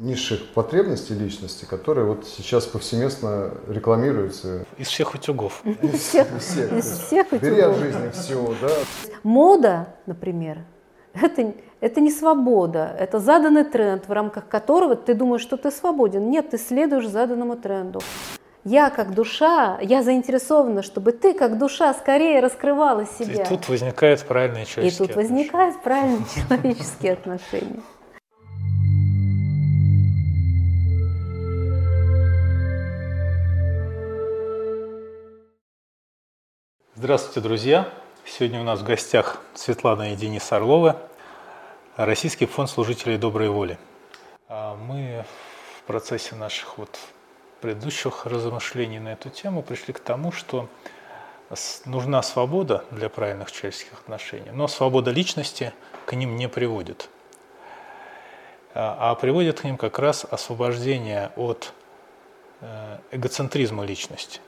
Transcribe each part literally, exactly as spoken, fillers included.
низших потребностей личности, которые вот сейчас повсеместно рекламируются. Из всех утюгов. Из всех, из всех, из всех утюгов. Бери от жизни всего, да. Мода, например, это, это не свобода, это заданный тренд, в рамках которого ты думаешь, что ты свободен. Нет, ты следуешь заданному тренду. Я как душа, я заинтересована, чтобы ты как душа скорее раскрывала себя. И тут возникают правильные человеческие отношения. И тут возникают правильные человеческие отношения. Здравствуйте, друзья! Сегодня у нас в гостях Светлана и Денис Орловы, Российский фонд служителей доброй воли. Мы в процессе наших вот предыдущих размышлений на эту тему пришли к тому, что нужна свобода для правильных человеческих отношений, но свобода личности к ним не приводит, а приводит к ним как раз освобождение от эгоцентризма личности.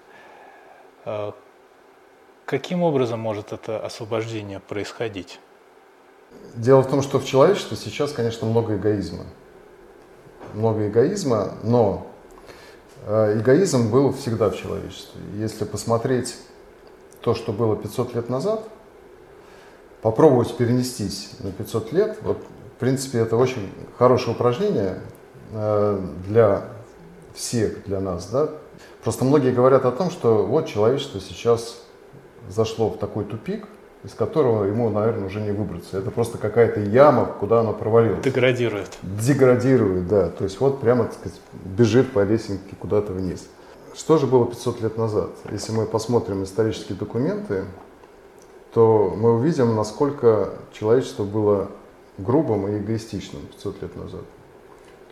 Каким образом может это освобождение происходить? Дело в том, что в человечестве сейчас, конечно, много эгоизма. Много эгоизма, но эгоизм был всегда в человечестве. Если посмотреть то, что было пятьсот лет назад, попробовать перенестись на пятьсот лет, вот, в принципе, это очень хорошее упражнение для всех, для нас, да? Просто многие говорят о том, что вот человечество сейчас зашло в такой тупик, из которого ему, наверное, уже не выбраться. Это просто какая-то яма, куда оно провалилось. Деградирует. Деградирует, да. То есть вот прямо, так сказать, бежит по лесенке куда-то вниз. Что же было пятьсот лет назад? Если мы посмотрим исторические документы, то мы увидим, насколько человечество было грубым и эгоистичным пятьсот лет назад.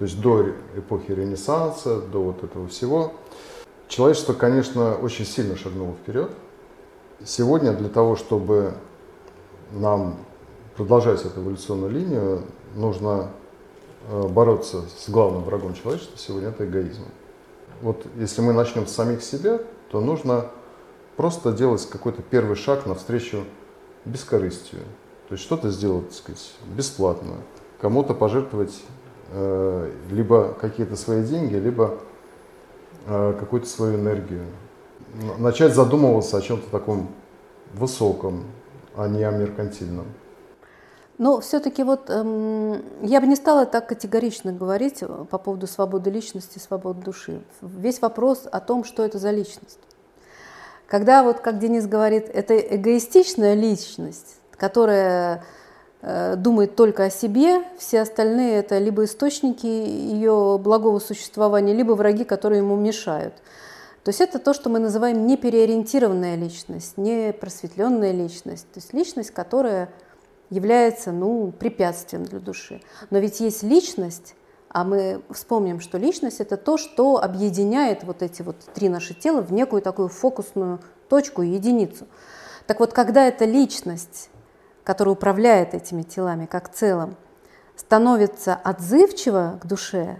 То есть до эпохи Ренессанса, до вот этого всего. Человечество, конечно, очень сильно шагнуло вперед. Сегодня для того, чтобы нам продолжать эту эволюционную линию, нужно бороться с главным врагом человечества сегодня – это эгоизм. Вот если мы начнем с самих себя, то нужно просто делать какой-то первый шаг навстречу бескорыстию. То есть что-то сделать, так сказать, бесплатно, кому-то пожертвовать либо какие-то свои деньги, либо какую-то свою энергию. Начать задумываться о чем-то таком высоком, а не о меркантильном. Но все-таки вот эм, я бы не стала так категорично говорить по поводу свободы личности, свободы души. Весь вопрос о том, что это за личность. Когда, вот, как Денис говорит, это эгоистичная личность, которая э, думает только о себе, все остальные это либо источники ее благого существования, либо враги, которые ему мешают. То есть это то, что мы называем непереориентированная личность, непросветленная личность. То есть личность, которая является, ну, препятствием для души. Но ведь есть личность, а мы вспомним, что личность – это то, что объединяет вот эти вот три наши тела в некую такую фокусную точку, единицу. Так вот, когда эта личность, которая управляет этими телами как целым, становится отзывчива к душе,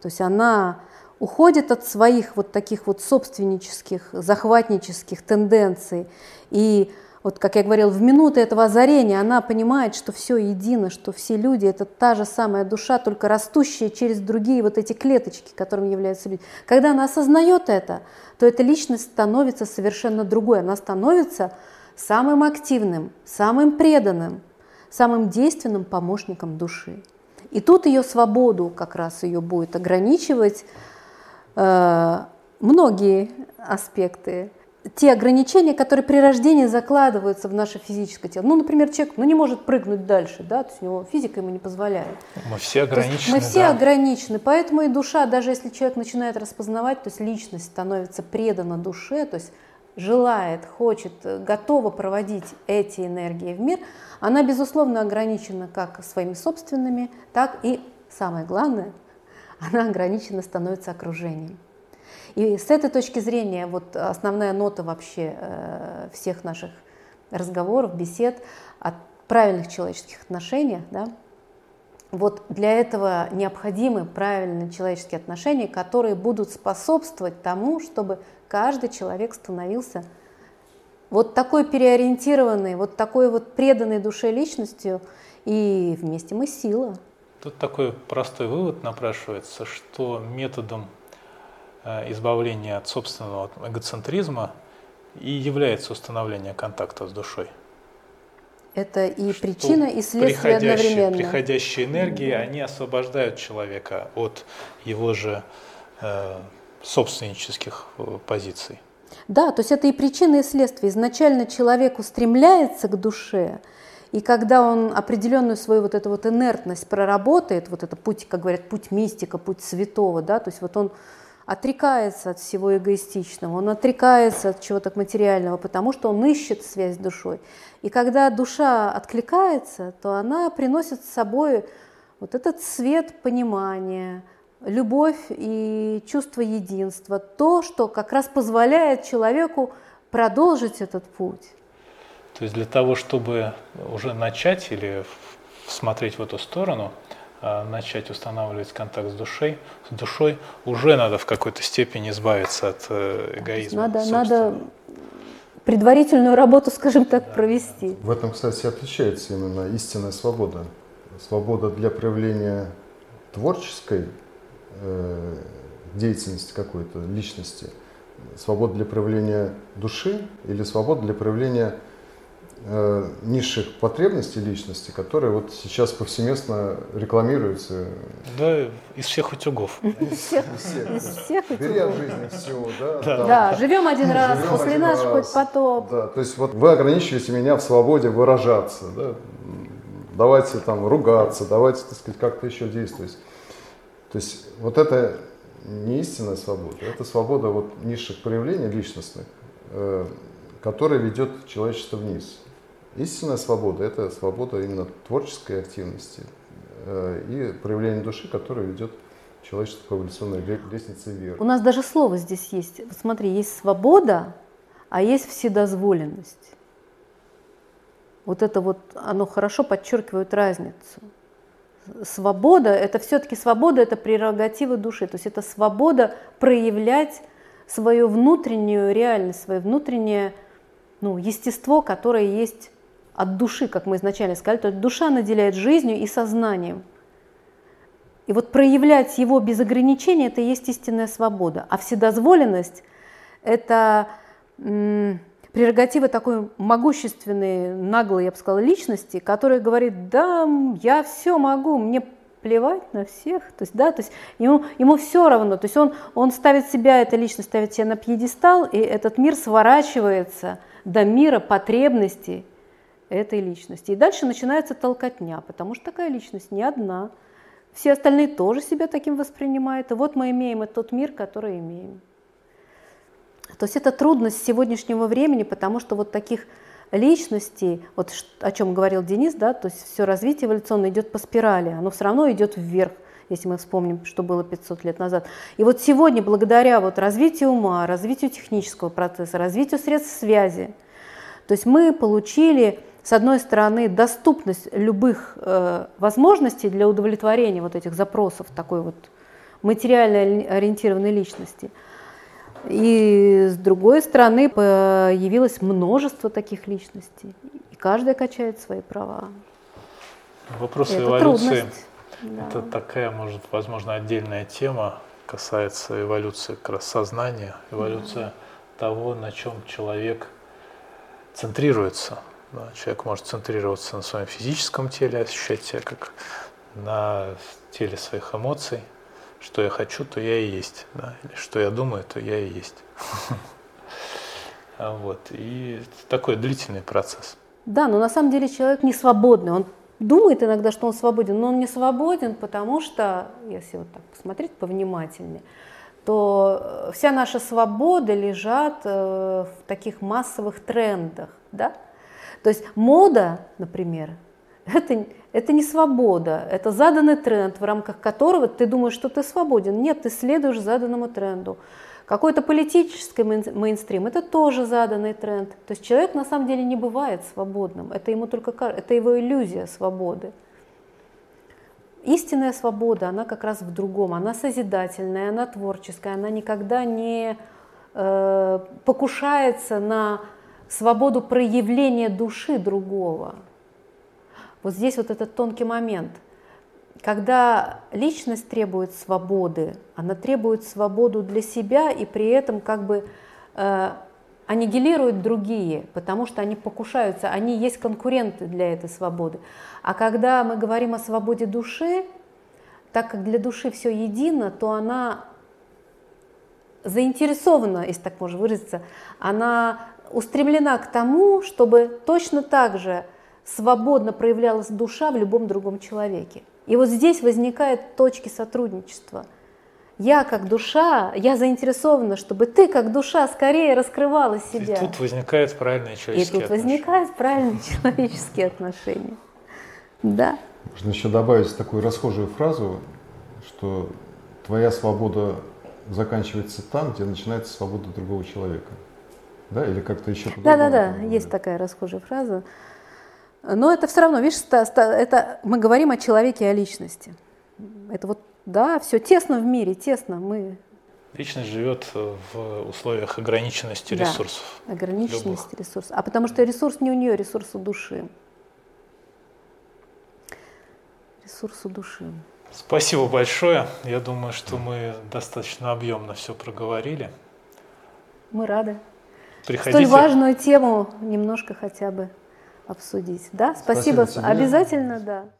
то есть она уходит от своих вот таких вот собственнических, захватнических тенденций. И вот, как я говорила, в минуты этого озарения она понимает, что все едино, что все люди — это та же самая душа, только растущая через другие вот эти клеточки, которыми являются люди. Когда она осознает это, то эта личность становится совершенно другой. Она становится самым активным, самым преданным, самым действенным помощником души. И тут ее свободу как раз ее будет ограничивать многие аспекты, те ограничения, которые при рождении закладываются в наше физическое тело. Ну, например, человек ну, не может прыгнуть дальше, да, то есть у него физика ему не позволяет. Мы все ограничены. Мы все да. ограничены, поэтому и душа, даже если человек начинает распознавать, то есть личность становится предана душе, то есть желает, хочет, готова проводить эти энергии в мир, она, безусловно, ограничена как своими собственными, так и, самое главное, она ограничена становится окружением. И с этой точки зрения вот основная нота вообще э, всех наших разговоров, бесед о правильных человеческих отношениях, да, вот для этого необходимы правильные человеческие отношения, которые будут способствовать тому, чтобы каждый человек становился вот такой переориентированной, вот такой вот преданной душе личностью, и вместе мы сила. Тут такой простой вывод напрашивается, что методом избавления от собственного эгоцентризма и является установление контакта с душой. Это и что причина, и следствие одновременно. Приходящие энергии, они освобождают человека от его же э, собственнических позиций. Да, то есть это и причина, и следствие. Изначально человек устремляется к душе, и когда он определенную свою вот эту вот инертность проработает, вот это путь, как говорят, путь мистика, путь святого, да, то есть вот он отрекается от всего эгоистичного, он отрекается от чего-то материального, потому что он ищет связь с душой. И когда душа откликается, то она приносит с собой вот этот свет понимания, любовь и чувство единства, то, что как раз позволяет человеку продолжить этот путь. То есть для того, чтобы уже начать или смотреть в эту сторону, начать устанавливать контакт с душой, с душой уже надо в какой-то степени избавиться от эгоизма. Надо, надо предварительную работу, скажем так, да, провести. В этом, кстати, отличается именно истинная свобода. Свобода для проявления творческой э, деятельности какой-то, личности. Свобода для проявления души или свобода для проявления низших потребностей личности, которые вот сейчас повсеместно рекламируются. Да, из всех утюгов. Из всех, из всех утюгов. Бери от жизни всего, да. Да, да. да. живем один раз, живем после один нас раз. Хоть потоп. Да, то есть вот вы ограничиваете меня в свободе выражаться, да. Давайте там ругаться, давайте, так сказать, как-то еще действовать. То есть вот это не истинная свобода, это свобода вот низших проявлений личностных, которая ведет человечество вниз. Истинная свобода – это свобода именно творческой активности э, и проявления души, которое ведет человечество по эволюционной лестнице веры. У нас даже слово здесь есть. Вот смотри, есть свобода, а есть вседозволенность. Вот это вот, оно хорошо подчеркивает разницу. Свобода – это все-таки свобода, это прерогатива души. То есть это свобода проявлять свою внутреннюю реальность, свое внутреннее ну, естество, которое есть от души, как мы изначально сказали, то есть душа наделяет жизнью и сознанием. И вот проявлять его без ограничений – это и есть истинная свобода. А вседозволенность – это м- прерогатива такой могущественной, наглой, я бы сказала, личности, которая говорит, да, я все могу, мне плевать на всех, то есть, да, то есть ему, ему все равно, то есть он, он ставит себя, эта личность ставит себя на пьедестал, и этот мир сворачивается до мира потребностей этой личности. И дальше начинается толкотня, потому что такая личность не одна, все остальные тоже себя таким воспринимают, и вот мы имеем тот мир, который имеем. То есть это трудность сегодняшнего времени, потому что вот таких личности, вот о чем говорил Денис, да, то есть все развитие эволюционное идет по спирали, оно все равно идет вверх, если мы вспомним, что было пятьсот лет назад. И вот сегодня, благодаря вот развитию ума, развитию технического процесса, развитию средств связи, то есть мы получили, с одной стороны, доступность любых э, возможностей для удовлетворения вот этих запросов такой вот материально ориентированной личности. И с другой стороны, появилось множество таких личностей, и каждая качает свои права. Вопрос эволюции – это такая, может, возможно, отдельная тема, касается эволюции как раз сознания, эволюция да. того, на чем человек центрируется. Человек может центрироваться на своем физическом теле, ощущать себя как на теле своих эмоций. Что я хочу, то я и есть. Да? Или что я думаю, то я и есть. Вот. И такой длительный процесс. Да, но на самом деле человек не свободный. Он думает иногда, что он свободен, но он не свободен, потому что, если вот так посмотреть повнимательнее, то вся наша свобода лежат в таких массовых трендах. Да? То есть мода, например, это... Это не свобода, это заданный тренд, в рамках которого ты думаешь, что ты свободен. Нет, ты следуешь заданному тренду. Какой-то политический мейнстрим – это тоже заданный тренд. То есть человек на самом деле не бывает свободным, это ему только это его иллюзия свободы. Истинная свобода, она как раз в другом, она созидательная, она творческая, она никогда не э, покушается на свободу проявления души другого. Вот здесь вот этот тонкий момент. когда личность требует свободы, она требует свободу для себя и при этом как бы э, аннигилирует другие, потому что они покушаются, они есть конкуренты для этой свободы. А когда мы говорим о свободе души, так как для души все едино, то она заинтересована, если так можно выразиться, она устремлена к тому, чтобы точно так же свободно проявлялась душа в любом другом человеке. И вот здесь возникают точки сотрудничества. Я как душа, я заинтересована, чтобы ты как душа скорее раскрывала себя. И тут возникают правильные человеческие отношения. И тут возникают правильные человеческие отношения. Да. Можно еще добавить такую расхожую фразу, что твоя свобода заканчивается там, где начинается свобода другого человека. Да, или как-то еще по-другому. Да, да, да, есть такая расхожая фраза. Но это все равно, видишь, это мы говорим о человеке и о личности. Это вот, да, все тесно в мире, тесно мы. Личность живет в условиях ограниченности да, ресурсов. Ограниченности ресурсов. А потому что ресурс не у нее, ресурс у души. Ресурс у души. Спасибо большое. Я думаю, что мы достаточно объемно все проговорили. Мы рады. Приходите. Столь важную тему немножко хотя бы обсудить. Да? Спасибо. Спасибо тебе. Обязательно, да.